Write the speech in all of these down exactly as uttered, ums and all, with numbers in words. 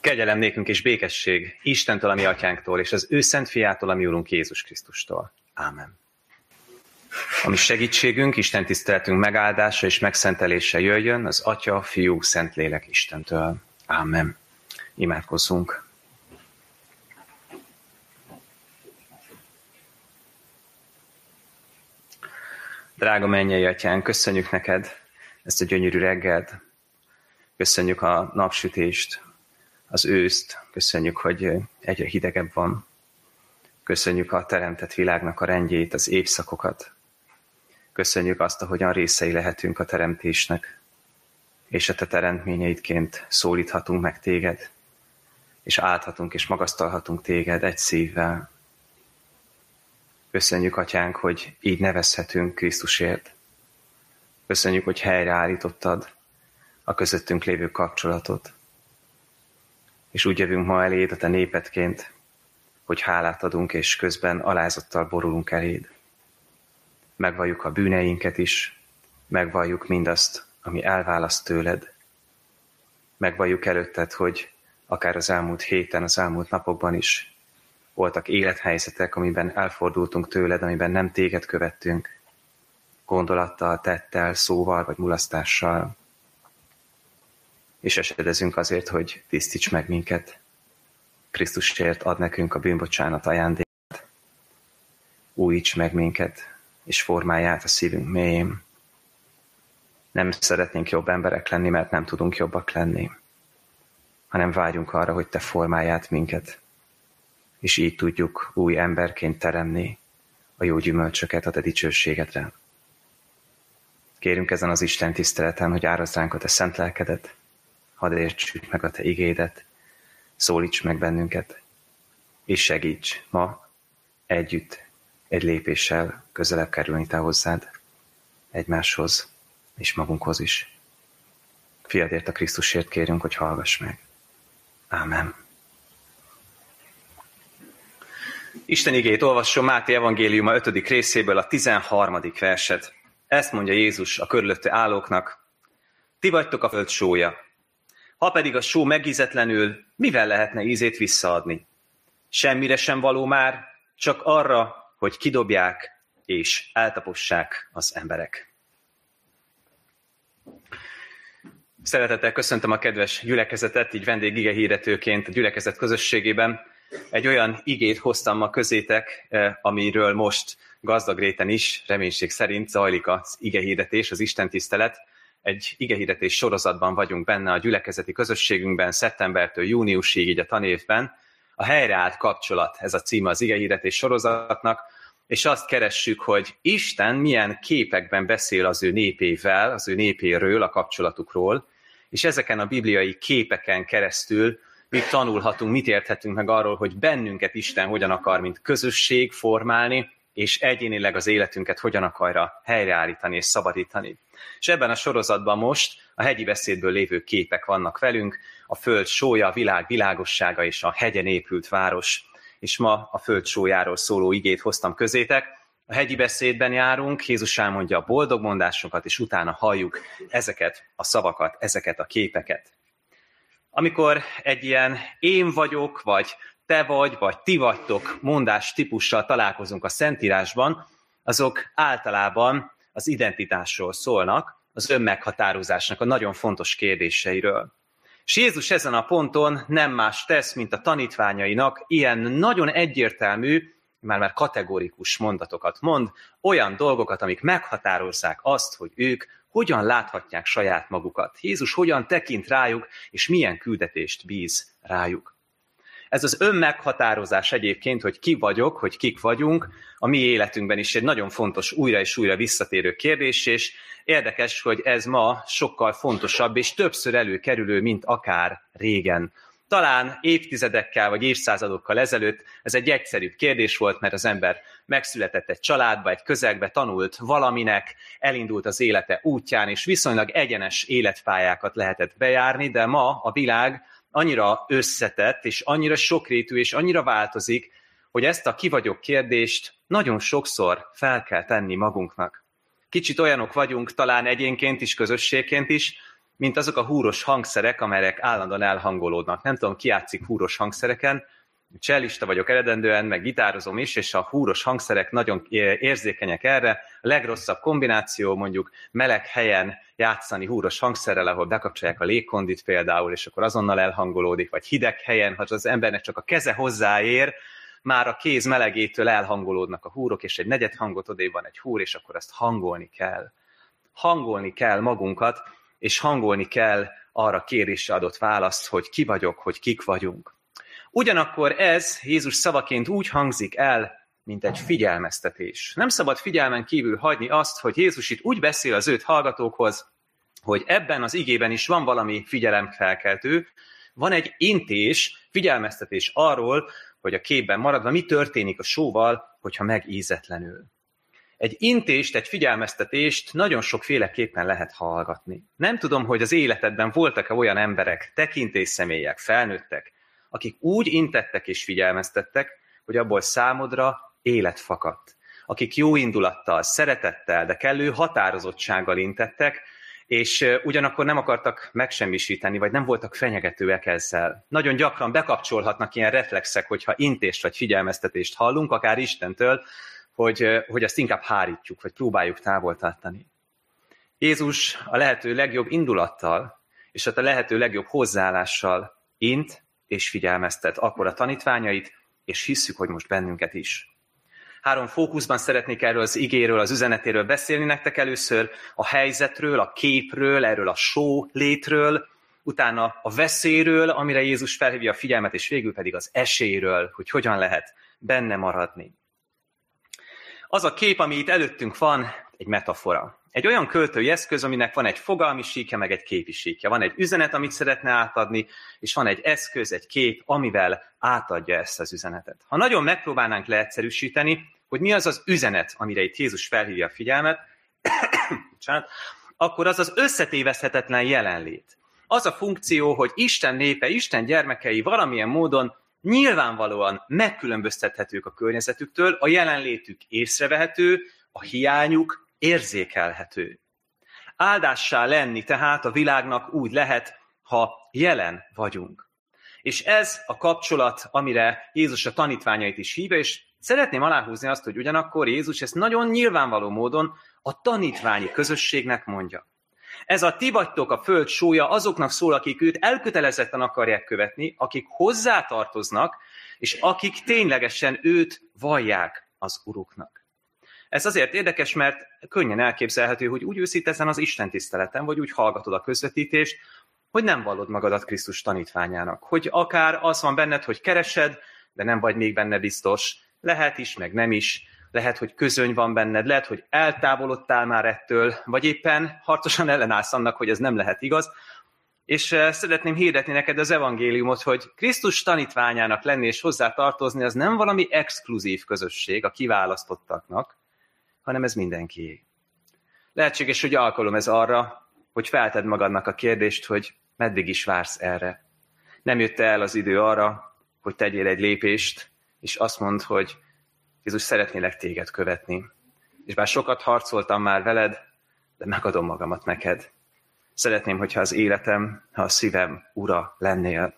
Kegyelem nékünk és békesség Istentől, a mi atyánktól, és az ő szent fiától, a mi úrunk Jézus Krisztustól. Ámen. A mi segítségünk, Isten tiszteletünk megáldása és megszentelése jöjjön az Atya, Fiú, Szentlélek Istentől. Ámen. Imádkozzunk. Drága mennyei atyánk, köszönjük neked ezt a gyönyörű reggelt. Köszönjük a napsütést, az őszt. Köszönjük, hogy egyre hidegebb van. Köszönjük a teremtett világnak a rendjét, az évszakokat. Köszönjük azt, ahogyan részei lehetünk a teremtésnek, és a te teremtményeidként szólíthatunk meg téged, és áldhatunk és magasztalhatunk téged egy szívvel. Köszönjük, atyánk, hogy így nevezhetünk Krisztusért. Köszönjük, hogy helyreállítottad a közöttünk lévő kapcsolatot. És úgy jövünk ma eléd a te népedként, hogy hálát adunk, és közben alázattal borulunk eléd. Megvalljuk a bűneinket is, megvalljuk mindazt, ami elválaszt tőled. Megvalljuk előtted, hogy akár az elmúlt héten, az elmúlt napokban is voltak élethelyzetek, amiben elfordultunk tőled, amiben nem téged követtünk, gondolattal, tettel, szóval vagy mulasztással. És esedezünk azért, hogy tisztíts meg minket. Krisztusért ad nekünk a bűnbocsánat ajándékát. Újíts meg minket, és formálj át a szívünk mélyén. Nem szeretnénk jobb emberek lenni, mert nem tudunk jobbak lenni, hanem vágyunk arra, hogy te formálj át minket, és így tudjuk új emberként teremni a jó gyümölcsöket a te dicsőségedre. Kérünk ezen az Isten tiszteleten, hogy árazd ránk a te szent lelkedet, hadd értsük meg a te igédet, szólíts meg bennünket, és segíts ma együtt egy lépéssel közelebb kerülni te hozzád, egymáshoz és magunkhoz is. Fiadért, a Krisztusért kérünk, hogy hallgass meg. Ámen. Isten igéjét olvasson Máté evangéliuma ötödik részéből a tizenharmadik verset. Ezt mondja Jézus a körülötte állóknak: ti vagytok a föld sója. Ha pedig a só megízetlenül, mivel lehetne ízét visszaadni? Semmire sem való már, csak arra, hogy kidobják és eltapossák az emberek. Szeretettel köszöntöm a kedves gyülekezetet, így vendég igehirdetőként a gyülekezet közösségében. Egy olyan igét hoztam ma közétek, amiről most gazdag réten is, reménység szerint zajlik az igehirdetés, az istentisztelet. Egy igehirdetés sorozatban vagyunk benne a gyülekezeti közösségünkben, szeptembertől júniusig, így a tanévben. A helyreállt kapcsolat, ez a címe az igehirdetés sorozatnak, és azt keressük, hogy Isten milyen képekben beszél az ő népével, az ő népéről, a kapcsolatukról, és ezeken a bibliai képeken keresztül mit tanulhatunk, mit érthetünk meg arról, hogy bennünket Isten hogyan akar, mint közösség formálni, és egyénileg az életünket hogyan akarja helyreállítani és szabadítani. És ebben a sorozatban most a hegyi beszédből lévő képek vannak velünk, a föld sója, a világ világossága és a hegyen épült város. És ma a föld sójáról szóló igét hoztam közétek. A hegyi beszédben járunk, Jézus elmondja a boldog mondásokat, és utána halljuk ezeket a szavakat, ezeket a képeket. Amikor egy ilyen én vagyok, vagy te vagy, vagy ti vagytok mondás típussal találkozunk a Szentírásban, azok általában az identitásról szólnak, az önmeghatározásnak a nagyon fontos kérdéseiről. És Jézus ezen a ponton nem más tesz, mint a tanítványainak ilyen nagyon egyértelmű, már-már kategórikus mondatokat mond, olyan dolgokat, amik meghatározzák azt, hogy ők hogyan láthatják saját magukat. Jézus hogyan tekint rájuk, és milyen küldetést bíz rájuk. Ez az önmeghatározás egyébként, hogy ki vagyok, hogy kik vagyunk, a mi életünkben is egy nagyon fontos, újra és újra visszatérő kérdés, és érdekes, hogy ez ma sokkal fontosabb és többször előkerülő, mint akár régen. Talán évtizedekkel vagy évszázadokkal ezelőtt ez egy egyszerűbb kérdés volt, mert az ember megszületett egy családba, egy közegbe, tanult valaminek, elindult az élete útján, és viszonylag egyenes életpályákat lehetett bejárni, de ma a világ annyira összetett, és annyira sokrétű, és annyira változik, hogy ezt a ki vagyok kérdést nagyon sokszor fel kell tenni magunknak. Kicsit olyanok vagyunk, talán egyénként is, közösségként is, mint azok a húros hangszerek, amelyek állandóan elhangolódnak. Nem tudom, ki játszik húros hangszereken, csellista vagyok eredendően, meg gitározom is, és a húros hangszerek nagyon érzékenyek erre. A legrosszabb kombináció mondjuk meleg helyen játszani húros hangszerrel, ahol bekapcsolják a légkondit például, és akkor azonnal elhangolódik, vagy hideg helyen, ha az embernek csak a keze hozzáér, már a kéz melegétől elhangolódnak a húrok, és egy negyed hangot odébb van egy húr, és akkor ezt hangolni kell. Hangolni kell magunkat, és hangolni kell arra kérésre adott választ, hogy ki vagyok, hogy kik vagyunk. Ugyanakkor ez Jézus szavaként úgy hangzik el, mint egy figyelmeztetés. Nem szabad figyelmen kívül hagyni azt, hogy Jézus itt úgy beszél az őt hallgatókhoz, hogy ebben az igében is van valami figyelemfelkeltő, van egy intés, figyelmeztetés arról, hogy a képben maradva mi történik a sóval, hogyha megízetlenül. Egy intést, egy figyelmeztetést nagyon sokféleképpen lehet hallgatni. Nem tudom, hogy az életedben voltak-e olyan emberek, tekintélyszemélyek, felnőttek, akik úgy intettek és figyelmeztettek, hogy abból számodra élet fakadt. Akik jó indulattal, szeretettel, de kellő határozottsággal intettek, és ugyanakkor nem akartak megsemmisíteni, vagy nem voltak fenyegetőek ezzel. Nagyon gyakran bekapcsolhatnak ilyen reflexek, hogyha intést vagy figyelmeztetést hallunk, akár Istentől, hogy, hogy azt inkább hárítjuk, vagy próbáljuk távol tartani. Jézus a lehető legjobb indulattal, és a lehető legjobb hozzáállással int és figyelmeztet akkor a tanítványait, és hisszük, hogy most bennünket is. Három fókuszban szeretnék erről az igéről, az üzenetéről beszélni nektek. Először a helyzetről, a képről, erről a só létről, utána a veszélyről, amire Jézus felhívja a figyelmet, és végül pedig az esélyről, hogy hogyan lehet benne maradni. Az a kép, ami itt előttünk van, egy metafora. Egy olyan költői eszköz, aminek van egy fogalmi síkja, meg egy képi síkja. Van egy üzenet, amit szeretne átadni, és van egy eszköz, egy kép, amivel átadja ezt az üzenetet. Ha nagyon megpróbálnánk leegyszerűsíteni, hogy mi az az üzenet, amire itt Jézus felhívja a figyelmet, akkor az az összetévezhetetlen jelenlét. Az a funkció, hogy Isten népe, Isten gyermekei valamilyen módon nyilvánvalóan megkülönböztethetők a környezetüktől, a jelenlétük észrevehető, a hiányuk érzékelhető. Áldássá lenni tehát a világnak úgy lehet, ha jelen vagyunk. És ez a kapcsolat, amire Jézus a tanítványait is hívja, és szeretném aláhúzni azt, hogy ugyanakkor Jézus ezt nagyon nyilvánvaló módon a tanítványi közösségnek mondja. Ez a ti vagytok a föld sója azoknak szól, akik őt elkötelezetten akarják követni, akik hozzátartoznak, és akik ténylegesen őt vallják az uruknak. Ez azért érdekes, mert könnyen elképzelhető, hogy úgy őszít ezen az Isten tiszteleten, vagy úgy hallgatod a közvetítést, hogy nem vallod magadat Krisztus tanítványának. Hogy akár az van benned, hogy keresed, de nem vagy még benne biztos. Lehet is, meg nem is. Lehet, hogy közöny van benned, lehet, hogy eltávolodtál már ettől, vagy éppen harcosan ellenállsz annak, hogy ez nem lehet igaz. És szeretném hirdetni neked az evangéliumot, hogy Krisztus tanítványának lenni és hozzátartozni, az nem valami exkluzív közösség a kiválasztottaknak, hanem ez mindenkié. Lehetséges, hogy alkalom ez arra, hogy feltedd magadnak a kérdést, hogy meddig is vársz erre. Nem jött el az idő arra, hogy tegyél egy lépést, és azt mondd, hogy Jézus, szeretnélek téged követni. És bár sokat harcoltam már veled, de megadom magamat neked. Szeretném, hogyha az életem, ha a szívem ura lennél.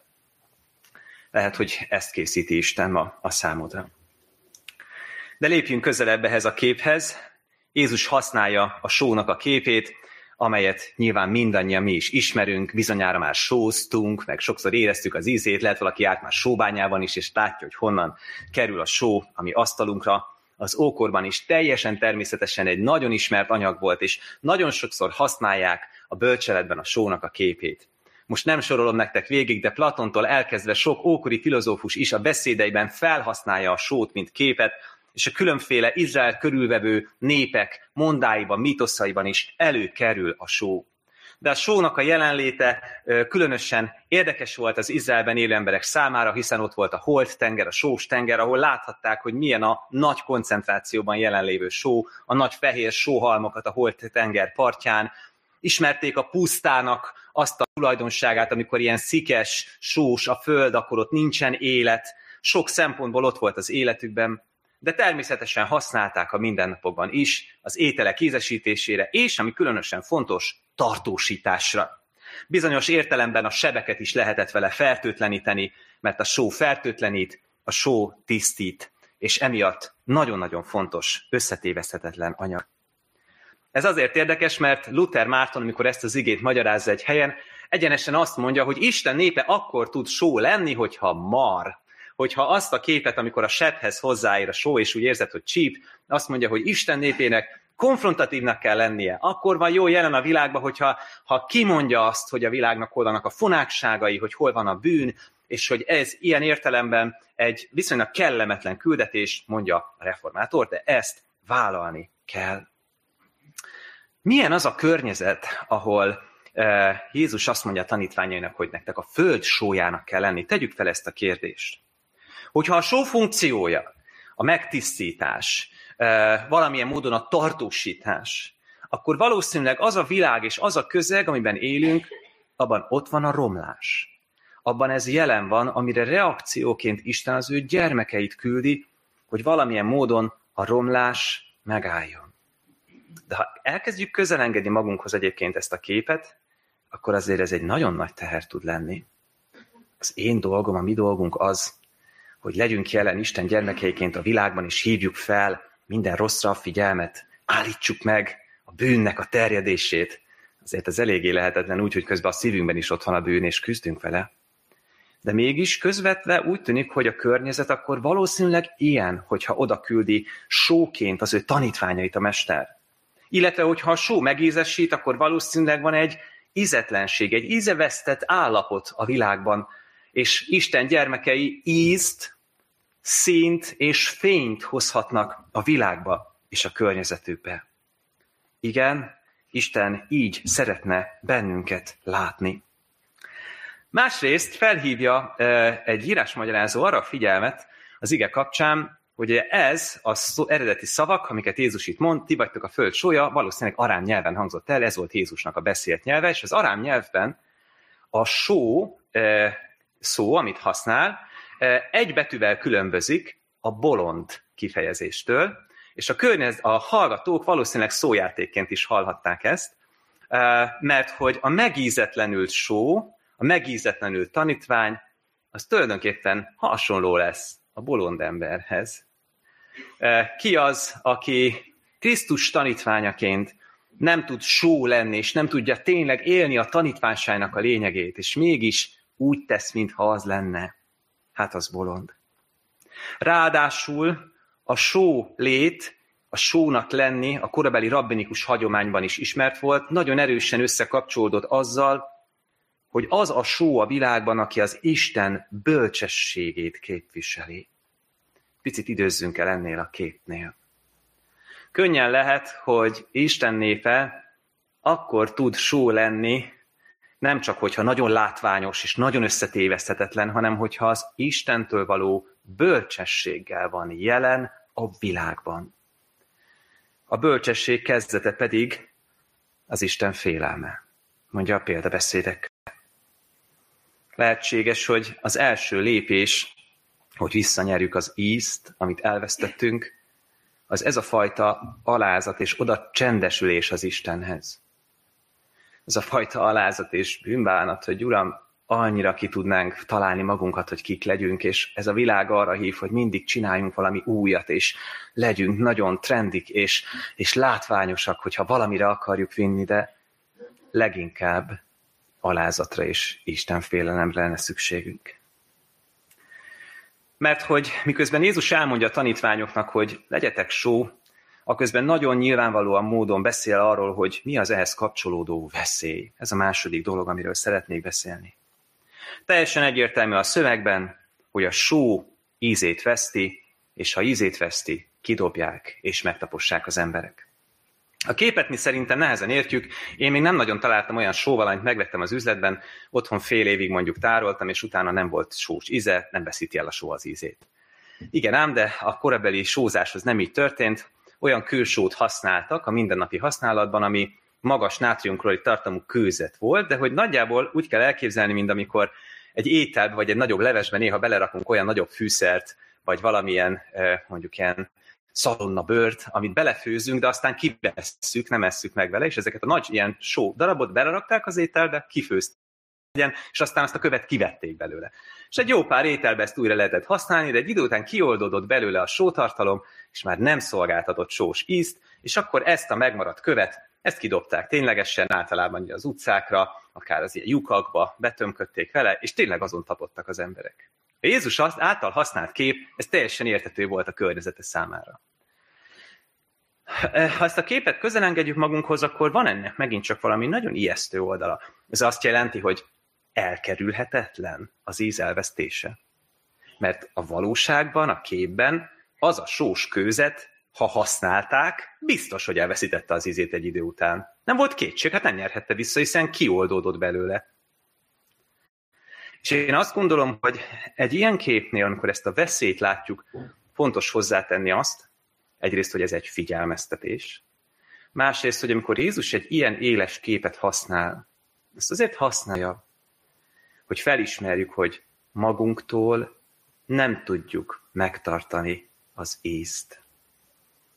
Lehet, hogy ezt készíti Isten ma a számodra. De lépjünk közelebb ehhez a képhez. Jézus használja a sónak a képét, amelyet nyilván mindannyian mi is ismerünk, bizonyára már sóztunk, meg sokszor éreztük az ízét, lehet valaki járt már sóbányában is, és látja, hogy honnan kerül a só a mi asztalunkra. Az ókorban is teljesen természetesen egy nagyon ismert anyag volt, és nagyon sokszor használják a bölcseletben a sónak a képét. Most nem sorolom nektek végig, de Platontól elkezdve sok ókori filozófus is a beszédeiben felhasználja a sót, mint képet, és a különféle Izrael körülvevő népek mondáiban, mítoszaiban is előkerül a só. De a sónak a jelenléte különösen érdekes volt az Izraelben élő emberek számára, hiszen ott volt a Holt tenger, a Sós tenger, ahol láthatták, hogy milyen a nagy koncentrációban jelenlévő só, a nagy fehér sóhalmokat a Holt tenger partján. Ismerték a pusztának azt a tulajdonságát, amikor ilyen szikes, sós a föld, akkor ott nincsen élet. Sok szempontból ott volt az életükben, de természetesen használták a mindennapokban is az ételek ízesítésére, és ami különösen fontos, tartósításra. Bizonyos értelemben a sebeket is lehetett vele fertőtleníteni, mert a só fertőtlenít, a só tisztít, és emiatt nagyon-nagyon fontos, összetéveszthetetlen anyag. Ez azért érdekes, mert Luther Márton, amikor ezt az igét magyarázza egy helyen, egyenesen azt mondja, hogy Isten népe akkor tud só lenni, hogyha mar. Hogyha azt a képet, amikor a sebhez hozzáér a só, és úgy érzed, hogy csíp, azt mondja, hogy Isten népének konfrontatívnak kell lennie. Akkor van jó jelen a világban, hogyha ha kimondja azt, hogy a világnak hol vannak a fonákságai, hogy hol van a bűn, és hogy ez ilyen értelemben egy viszonylag kellemetlen küldetés, mondja a reformátor, de ezt vállalni kell. Milyen az a környezet, ahol eh, Jézus azt mondja a tanítványainak, hogy nektek a föld sójának kell lenni? Tegyük fel ezt a kérdést. Hogyha a só funkciója, a megtisztítás, eh, valamilyen módon a tartósítás, akkor valószínűleg az a világ és az a közeg, amiben élünk, abban ott van a romlás. Abban ez jelen van, amire reakcióként Isten az ő gyermekeit küldi, hogy valamilyen módon a romlás megálljon. De ha elkezdjük közel engedni magunkhoz egyébként ezt a képet, akkor azért ez egy nagyon nagy teher tud lenni. Az én dolgom, a mi dolgunk az, hogy legyünk jelen Isten gyermekeiként a világban, és hívjuk fel minden rosszra a figyelmet, állítsuk meg a bűnnek a terjedését. Azért ez eléggé lehetetlen úgy, hogy közben a szívünkben is ott van a bűn, és küzdünk vele. De mégis közvetve úgy tűnik, hogy a környezet akkor valószínűleg ilyen, hogyha oda küldi sóként az ő tanítványait a mester. Illetve, hogyha a só megízesít, akkor valószínűleg van egy ízetlenség, egy ízevesztett állapot a világban, és Isten gyermekei ízt, színt és fényt hozhatnak a világba és a környezetükbe. Igen, Isten így szeretne bennünket látni. Másrészt felhívja egy írásmagyarázó arra a figyelmet az ige kapcsán, hogy ez az eredeti szavak, amiket Jézus itt mond, ti vagytok a föld sója, valószínűleg arám nyelven hangzott el, ez volt Jézusnak a beszélt nyelve, és az arám nyelvben a só szó, amit használ, egy betűvel különbözik a bolond kifejezéstől, és a, környez, a hallgatók valószínűleg szójátékként is hallhatták ezt, mert hogy a megízetlenült só, a megízetlenül tanítvány, az tulajdonképpen hasonló lesz a bolond emberhez. Ki az, aki Krisztus tanítványaként nem tud só lenni, és nem tudja tényleg élni a tanítványságának a lényegét, és mégis úgy tesz, mintha az lenne? Hát az bolond. Ráadásul a só lét, a sónak lenni a korabeli rabbinikus hagyományban is ismert volt, nagyon erősen összekapcsolódott azzal, hogy az a só a világban, aki az Isten bölcsességét képviseli. Picit időzzünk el ennél a képnél. Könnyen lehet, hogy Isten népe akkor tud só lenni, nem csak hogyha nagyon látványos és nagyon összetéveszthetetlen, hanem hogyha az Istentől való bölcsességgel van jelen a világban. A bölcsesség kezdete pedig az Isten félelme, mondja a példabeszédek. Lehetséges, hogy az első lépés, hogy visszanyerjük az ízt, amit elvesztettünk, az ez a fajta alázat és oda csendesülés az Istenhez. Ez a fajta alázat és bűnbánat, hogy Uram, annyira ki tudnánk találni magunkat, hogy kik legyünk, és ez a világ arra hív, hogy mindig csináljunk valami újat, és legyünk nagyon trendik, és, és látványosak, hogyha valamire akarjuk vinni, de leginkább alázatra és Isten félelemre lenne szükségünk. Mert hogy miközben Jézus elmondja a tanítványoknak, hogy legyetek só, aközben nagyon nyilvánvalóan módon beszél arról, hogy mi az ehhez kapcsolódó veszély. Ez a második dolog, amiről szeretnék beszélni. Teljesen egyértelmű a szövegben, hogy a só ízét veszti, és ha ízét veszti, kidobják és megtapossák az emberek. A képet mi szerintem nehezen értjük, én még nem nagyon találtam olyan sóval, amit megvettem az üzletben, otthon fél évig mondjuk tároltam, és utána nem volt sós íze, nem veszíti el a só az ízét. Igen ám, de a korabeli sózáshoz nem így történt, olyan kősót használtak a mindennapi használatban, ami magas nátriumklórid tartalmú kőzet volt, de hogy nagyjából úgy kell elképzelni, mint amikor egy ételbe vagy egy nagyobb levesben néha belerakunk olyan nagyobb fűszert, vagy valamilyen mondjuk ilyen szalonna bőrt, amit belefőzünk, de aztán kivesszük, nem esszük meg vele, és ezeket a nagy ilyen só darabot belerakták az ételbe, kifőzték, és aztán azt a követ kivették belőle. És egy jó pár ételbe ezt újra lehetett használni, de egy idő után kioldódott belőle a sótartalom, és már nem szolgáltatott sós ízt, és akkor ezt a megmaradt követ, ezt kidobták ténylegesen, általában az utcákra, akár az ilyen lyukakba betömködték vele, és tényleg azon tapottak az emberek. A Jézus által használt kép, ez teljesen érthető volt a környezete számára. Ha ezt a képet közel engedjük magunkhoz, akkor van ennek megint csak valami nagyon ijesztő oldala. Ez azt jelenti, hogy elkerülhetetlen az íz elvesztése. Mert a valóságban, a képben az a sós kőzet, ha használták, biztos, hogy elveszítette az ízét egy idő után. Nem volt kétség, hát nem nyerhette vissza, hiszen kioldódott belőle. És én azt gondolom, hogy egy ilyen képnél, amikor ezt a veszélyt látjuk, fontos hozzátenni azt, egyrészt, hogy ez egy figyelmeztetés, másrészt, hogy amikor Jézus egy ilyen éles képet használ, ezt azért használja, hogy felismerjük, hogy magunktól nem tudjuk megtartani az ízt.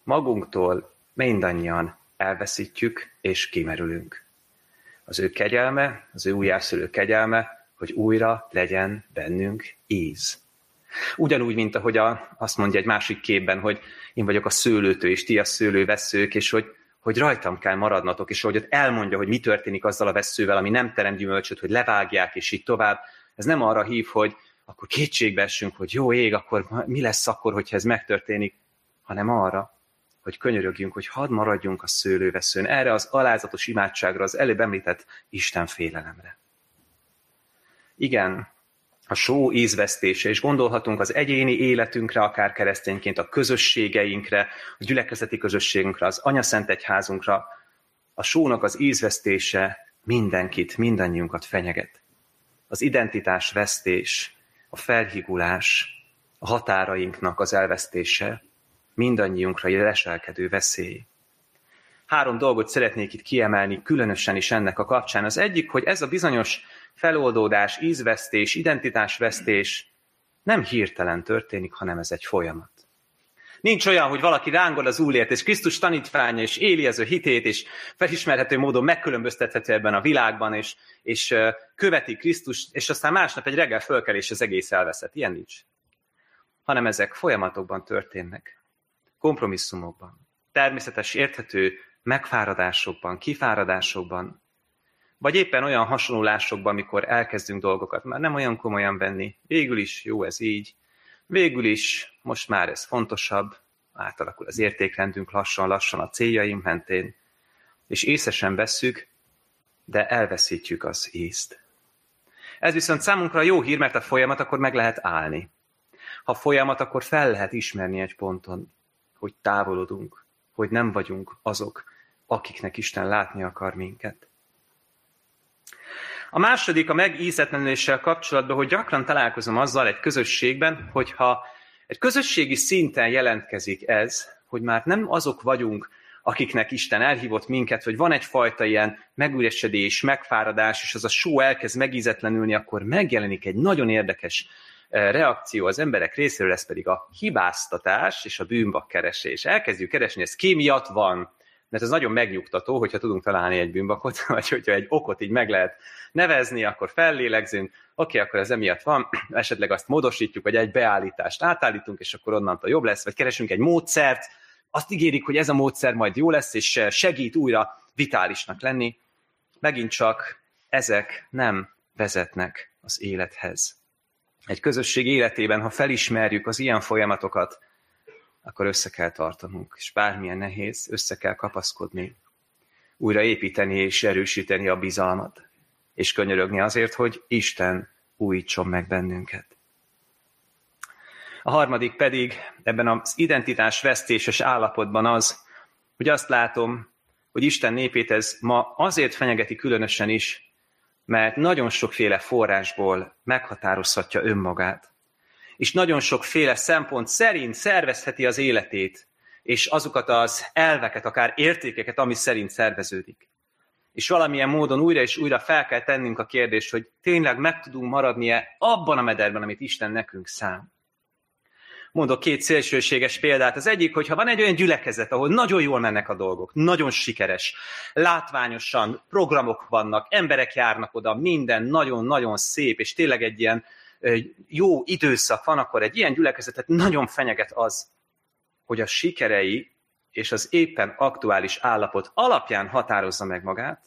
Magunktól mindannyian elveszítjük és kimerülünk. Az ő kegyelme, az ő újjászülő kegyelme, hogy újra legyen bennünk íz. Ugyanúgy, mint ahogy a, azt mondja egy másik képben, hogy én vagyok a szőlőtő, és ti a szőlőveszők, és hogy, hogy rajtam kell maradnatok, és hogy ott elmondja, hogy mi történik azzal a veszővel, ami nem terem gyümölcsöt, hogy levágják, és így tovább. Ez nem arra hív, hogy akkor kétségbe essünk, hogy jó ég, akkor mi lesz akkor, hogyha ez megtörténik, hanem arra, hogy könyörögjünk, hogy hadd maradjunk a szőlőveszőn, erre az alázatos imádságra, az előbb említett Isten félelemre. Igen, a só ízvesztése, és gondolhatunk az egyéni életünkre, akár keresztényként, a közösségeinkre, a gyülekezeti közösségünkre, az anyaszentegyházunkra. A sónak az ízvesztése mindenkit, mindannyiunkat fenyeget. Az identitásvesztés, a felhigulás, a határainknak az elvesztése, mindannyiunkra leselkedő veszély. Három dolgot szeretnék itt kiemelni, különösen is ennek a kapcsán. Az egyik, hogy ez a bizonyos feloldódás, ízvesztés, identitásvesztés nem hirtelen történik, hanem ez egy folyamat. Nincs olyan, hogy valaki rángol az Úrért, és Krisztus tanítványa, és éli az ő hitét, és felismerhető módon megkülönböztethető ebben a világban, és, és követi Krisztust, és aztán másnap egy reggel fölkel, és az egész elveszett. Ilyen nincs. Hanem ezek folyamatokban történnek. Kompromisszumokban, természetes, érthető megfáradásokban, kifáradásokban, vagy éppen olyan hasonlásokban, amikor elkezdünk dolgokat már nem olyan komolyan venni, végül is jó ez így, végül is most már ez fontosabb, átalakul az értékrendünk lassan-lassan a céljaim mentén, és észre sem vesszük, de elveszítjük az ízt. Ez viszont számunkra jó hír, mert a folyamat akkor meg lehet állni. Ha folyamat, akkor fel lehet ismerni egy ponton, hogy távolodunk, hogy nem vagyunk azok, akiknek Isten látni akar minket. A második a megízetlenüléssel kapcsolatban, hogy gyakran találkozom azzal egy közösségben, hogyha egy közösségi szinten jelentkezik ez, hogy már nem azok vagyunk, akiknek Isten elhívott minket, hogy van egyfajta ilyen megüresedés, megfáradás, és az a só elkezd megízetlenülni, akkor megjelenik egy nagyon érdekes reakció az emberek részéről, ez pedig a hibáztatás és a bűnbak keresés. Elkezdjük keresni, ez ki miatt van, mert ez nagyon megnyugtató, hogyha tudunk találni egy bűnbakot, vagy hogyha egy okot így meg lehet nevezni, akkor fellélegzünk, oké, akkor ez emiatt van, esetleg azt módosítjuk, vagy egy beállítást átállítunk, és akkor onnantól jobb lesz, vagy keresünk egy módszert, azt ígérik, hogy ez a módszer majd jó lesz, és segít újra vitálisnak lenni. Megint csak ezek nem vezetnek az élethez. Egy közösség életében, ha felismerjük az ilyen folyamatokat, akkor össze kell tartanunk, és bármilyen nehéz, össze kell kapaszkodni, újra építeni és erősíteni a bizalmat, és könyörögni azért, hogy Isten újítson meg bennünket. A harmadik pedig ebben az identitás vesztéses állapotban az, hogy azt látom, hogy Isten népét ez ma azért fenyegeti különösen is, mert nagyon sokféle forrásból meghatározhatja önmagát, és nagyon sokféle szempont szerint szervezheti az életét, és azokat az elveket, akár értékeket, ami szerint szerveződik. És valamilyen módon újra és újra fel kell tennünk a kérdést, hogy tényleg meg tudunk maradni-e abban a mederben, amit Isten nekünk szán. Mondok két szélsőséges példát. Az egyik, hogyha van egy olyan gyülekezet, ahol nagyon jól mennek a dolgok, nagyon sikeres, látványosan programok vannak, emberek járnak oda, minden nagyon-nagyon szép, és tényleg egy ilyen jó időszak van, akkor egy ilyen gyülekezetet nagyon fenyeget az, hogy a sikerei és az éppen aktuális állapot alapján határozza meg magát,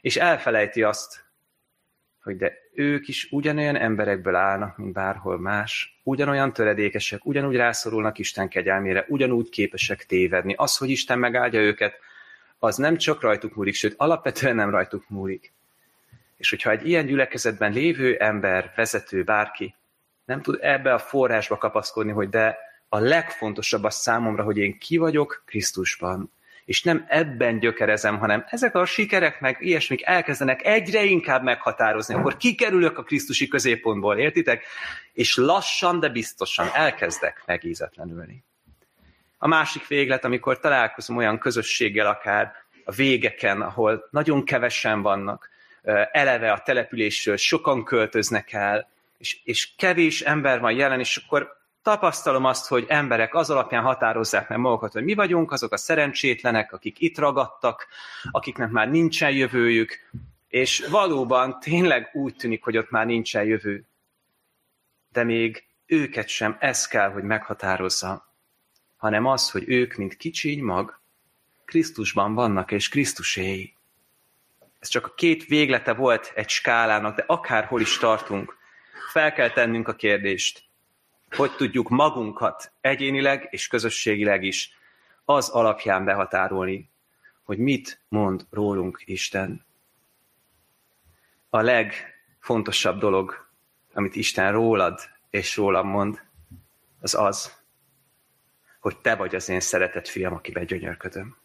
és elfelejti azt, hogy de ők is ugyanolyan emberekből állnak, mint bárhol más, ugyanolyan töredékesek, ugyanúgy rászorulnak Isten kegyelmére, ugyanúgy képesek tévedni. Az, hogy Isten megáldja őket, az nem csak rajtuk múlik, sőt, alapvetően nem rajtuk múlik. És hogyha egy ilyen gyülekezetben lévő ember, vezető, bárki nem tud ebbe a forrásba kapaszkodni, hogy de a legfontosabb az számomra, hogy én ki vagyok Krisztusban. És nem ebben gyökerezem, hanem ezek a sikerek meg ilyesmik elkezdenek egyre inkább meghatározni, akkor kikerülök a krisztusi középpontból, értitek? És lassan, de biztosan elkezdek megízetlenülni. A másik véglet, amikor találkozom olyan közösséggel akár a végeken, ahol nagyon kevesen vannak, eleve a településről sokan költöznek el, és, és kevés ember van jelen, és akkor tapasztalom azt, hogy emberek az alapján határozzák meg magukat, hogy mi vagyunk azok a szerencsétlenek, akik itt ragadtak, akiknek már nincsen jövőjük, és valóban tényleg úgy tűnik, hogy ott már nincsen jövő. De még őket sem ez kell, hogy meghatározza, hanem az, hogy ők, mint kicsiny mag, Krisztusban vannak és Krisztuséi. Ez csak a két véglete volt egy skálának, de akárhol is tartunk, fel kell tennünk a kérdést, hogy tudjuk magunkat egyénileg és közösségileg is az alapján behatárolni, hogy mit mond rólunk Isten. A legfontosabb dolog, amit Isten rólad és rólam mond, az az, hogy te vagy az én szeretett fiam, akiben gyönyörködöm.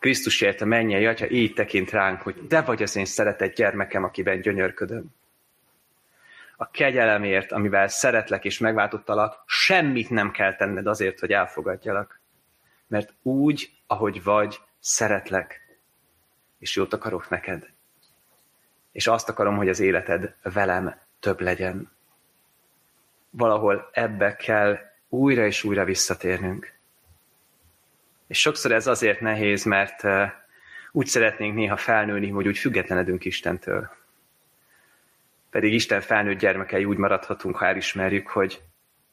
Krisztusért a mennyei Atya így tekint ránk, hogy te vagy az én szeretett gyermekem, akiben gyönyörködöm. A kegyelemért, amivel szeretlek és megváltottalak, semmit nem kell tenned azért, hogy elfogadjalak. Mert úgy, ahogy vagy, szeretlek, és jót akarok neked. És azt akarom, hogy az életed velem több legyen. Valahol ebbe kell újra és újra visszatérnünk. És sokszor ez azért nehéz, mert úgy szeretnénk néha felnőni, hogy úgy függetlenedünk Istentől. Pedig Isten felnőtt gyermekei úgy maradhatunk, ha elismerjük, hogy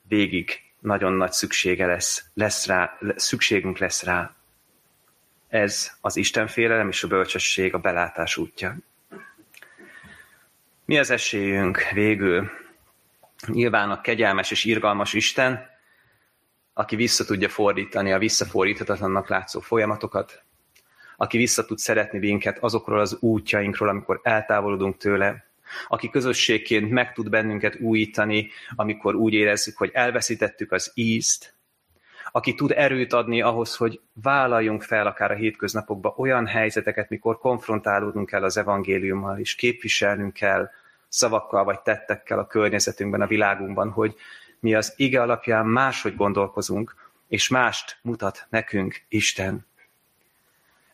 végig nagyon nagy szüksége lesz, lesz rá, szükségünk lesz rá. Ez az Isten félelem és a bölcsesség a belátás útja. Mi az esélyünk végül? Nyilván a kegyelmes és irgalmas Isten, aki vissza tudja fordítani a visszafordíthatatlannak látszó folyamatokat, aki vissza tud szeretni minket azokról az útjainkról, amikor eltávolodunk tőle, aki közösségként meg tud bennünket újítani, amikor úgy érezzük, hogy elveszítettük az ízt, aki tud erőt adni ahhoz, hogy vállaljunk fel akár a hétköznapokban olyan helyzeteket, mikor konfrontálódnunk kell az evangéliummal, és képviselnünk kell szavakkal vagy tettekkel a környezetünkben, a világunkban, hogy mi az ige alapján máshogy gondolkozunk, és mást mutat nekünk Isten.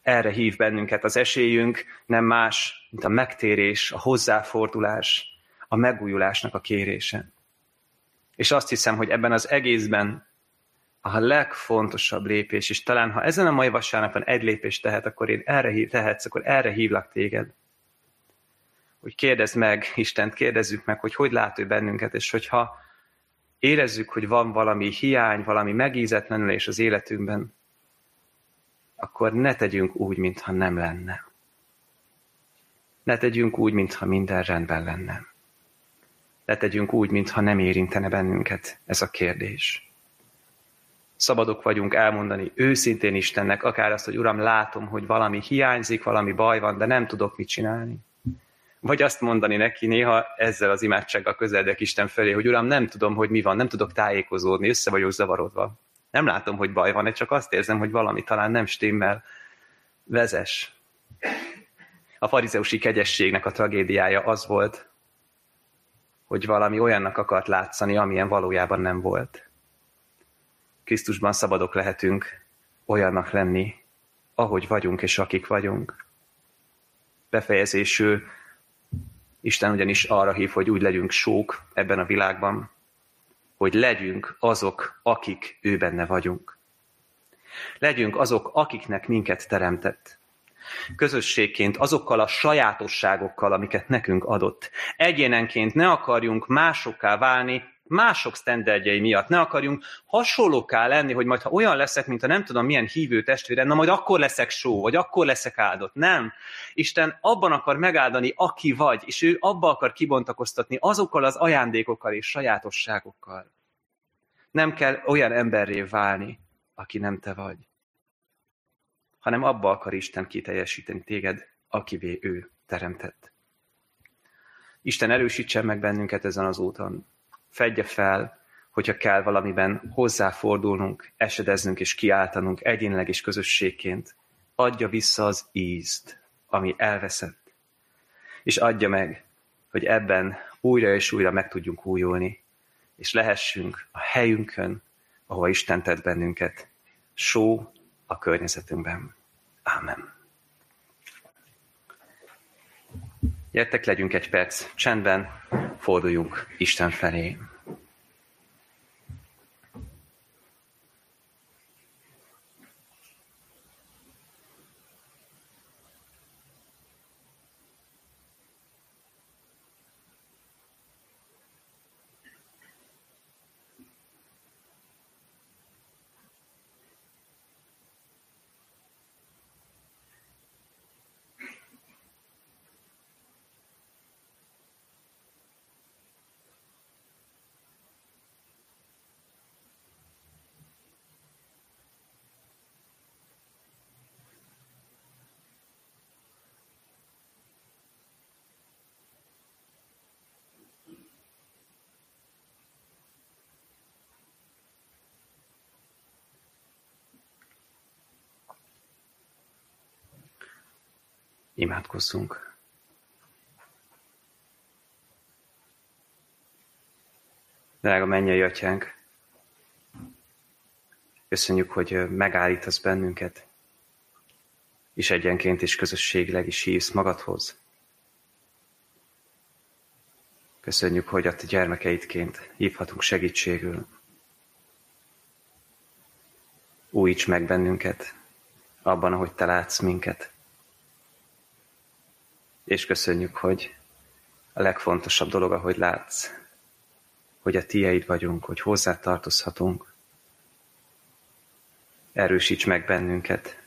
Erre hív bennünket az esélyünk, nem más, mint a megtérés, a hozzáfordulás, a megújulásnak a kérése. És azt hiszem, hogy ebben az egészben a legfontosabb lépés, és talán ha ezen a mai vasárnapon egy lépést tehet, akkor én erre hív, tehetsz, akkor erre hívlak téged. Hogy kérdezd meg Istent, kérdezzük meg, hogy hogy lát ő bennünket, és hogyha érezzük, hogy van valami hiány, valami megízetlenülés az életünkben, akkor ne tegyünk úgy, mintha nem lenne. Ne tegyünk úgy, mintha minden rendben lenne. Ne tegyünk úgy, mintha nem érintene bennünket ez a kérdés. Szabadok vagyunk elmondani őszintén Istennek, akár azt, hogy Uram, látom, hogy valami hiányzik, valami baj van, de nem tudok mit csinálni. Vagy azt mondani neki néha ezzel az imádsággal közeledek Isten felé, hogy Uram, nem tudom, hogy mi van, nem tudok tájékozódni, össze vagyok zavarodva. Nem látom, hogy baj van, csak azt érzem, hogy valami talán nem stimmel. Vezess. A farizeusi kegyességnek a tragédiája az volt, hogy valami olyannak akart látszani, amilyen valójában nem volt. Krisztusban szabadok lehetünk olyannak lenni, ahogy vagyunk és akik vagyunk. Befejezésül Isten ugyanis arra hív, hogy úgy legyünk sók ebben a világban, hogy legyünk azok, akik ő benne vagyunk. Legyünk azok, akiknek minket teremtett. Közösségként azokkal a sajátosságokkal, amiket nekünk adott. Egyénenként ne akarjunk másokká válni, mások sztenderdjei miatt. Ne akarjunk hasonlóká lenni, hogy majd ha olyan leszek, mint a nem tudom milyen hívő testvérem, na majd akkor leszek só, vagy akkor leszek áldott. Nem. Isten abban akar megáldani, aki vagy, és ő abban akar kibontakoztatni azokkal az ajándékokkal és sajátosságokkal. Nem kell olyan emberré válni, aki nem te vagy, hanem abba akar Isten kiteljesíteni téged, akivé ő teremtett. Isten erősítsen meg bennünket ezen az úton. Fedje fel, hogyha kell valamiben hozzáfordulnunk, esedeznünk és kiáltanunk egyénileg és közösségként. Adja vissza az ízt, ami elveszett. És adja meg, hogy ebben újra és újra meg tudjunk újulni, és lehessünk a helyünkön, ahova Isten tett bennünket, só a környezetünkben. Ámen. Gyertek, legyünk egy perc csendben, forduljunk Isten felé. Imádkozzunk. Drága mennyei atyánk, köszönjük, hogy megállítasz bennünket, és egyenként és közösségileg is hívsz magadhoz. Köszönjük, hogy a te gyermekeidként hívhatunk segítségül. Újíts meg bennünket abban, ahogy te látsz minket. És köszönjük, hogy a legfontosabb dolog, ahogy látsz, hogy a tiéd vagyunk, hogy hozzá tartozhatunk. Erősíts meg bennünket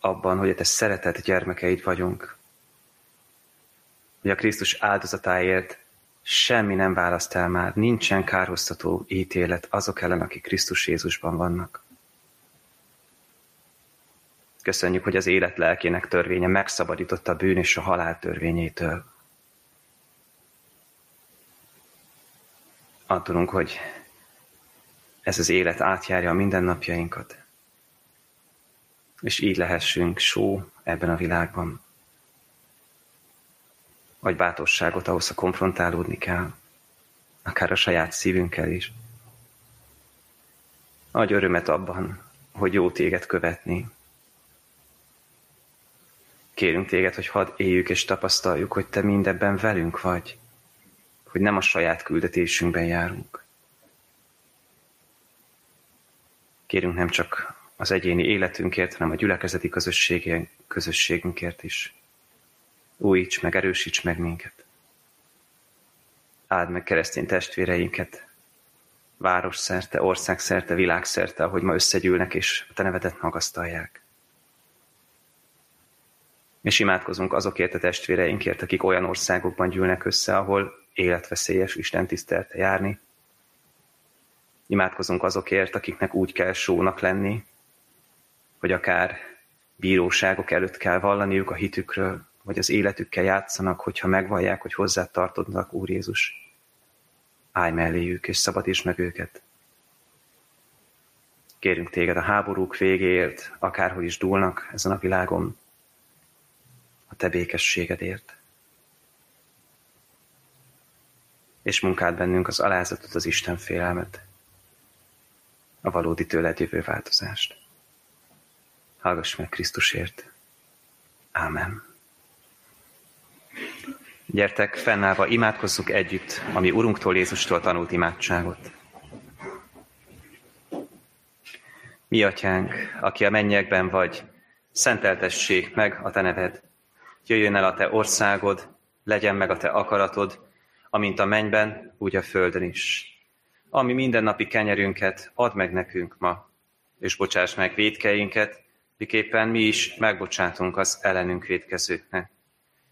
abban, hogy a te szeretett gyermekeid vagyunk. Hogy a Krisztus áldozatáért semmi nem választ el már, nincsen kárhoztató ítélet azok ellen, akik Krisztus Jézusban vannak. Köszönjük, hogy az élet lelkének törvénye megszabadította a bűn és a halál törvényétől. Attól, hogy ez az élet átjárja a mindennapjainkat, és így lehessünk só ebben a világban. Adj bátorságot ahhoz, ha konfrontálódni kell, akár a saját szívünkkel is. Adj örömet abban, hogy jó téged követni. Kérünk téged, hogy hadd éljük és tapasztaljuk, hogy te mindebben velünk vagy, hogy nem a saját küldetésünkben járunk. Kérünk nem csak az egyéni életünkért, hanem a gyülekezeti közösségünkért is. Újíts meg, erősíts meg minket. Áld meg keresztény testvéreinket, városszerte, országszerte, világszerte, ahogy ma összegyűlnek és a te nevedet magasztalják. És imádkozunk azokért a testvéreinkért, akik olyan országokban gyűlnek össze, ahol életveszélyes istentisztelte járni. Imádkozunk azokért, akiknek úgy kell sónak lenni, hogy akár bíróságok előtt kell vallaniuk a hitükről, vagy az életükkel játszanak, hogyha megvallják, hogy hozzá tartoznak, Úr Jézus. Állj melléjük, és szabadíts meg őket. Kérünk téged a háborúk végéért, akárhol is dúlnak ezen a világon, a te békességedért. És munkáld bennünk az alázatot, az Isten félelmet, a valódi tőled jövő változást. Hallgass meg Krisztusért. Ámen. Gyertek, fennállva imádkozzuk együtt a mi Urunktól, Jézustól tanult imádságot. Mi atyánk, aki a mennyekben vagy, szenteltessék meg a te neved. Jöjjön el a te országod, legyen meg a te akaratod, amint a mennyben, úgy a földön is. Ami mindennapi kenyerünket add meg nekünk ma, és bocsáss meg vétkeinket, miképpen mi is megbocsátunk az ellenünk vétkezőknek.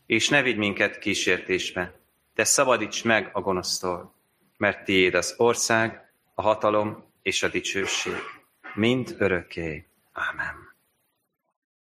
És ne vigy minket kísértésbe, de szabadíts meg a gonosztól, mert tiéd az ország, a hatalom és a dicsőség, mind örökké. Ámen.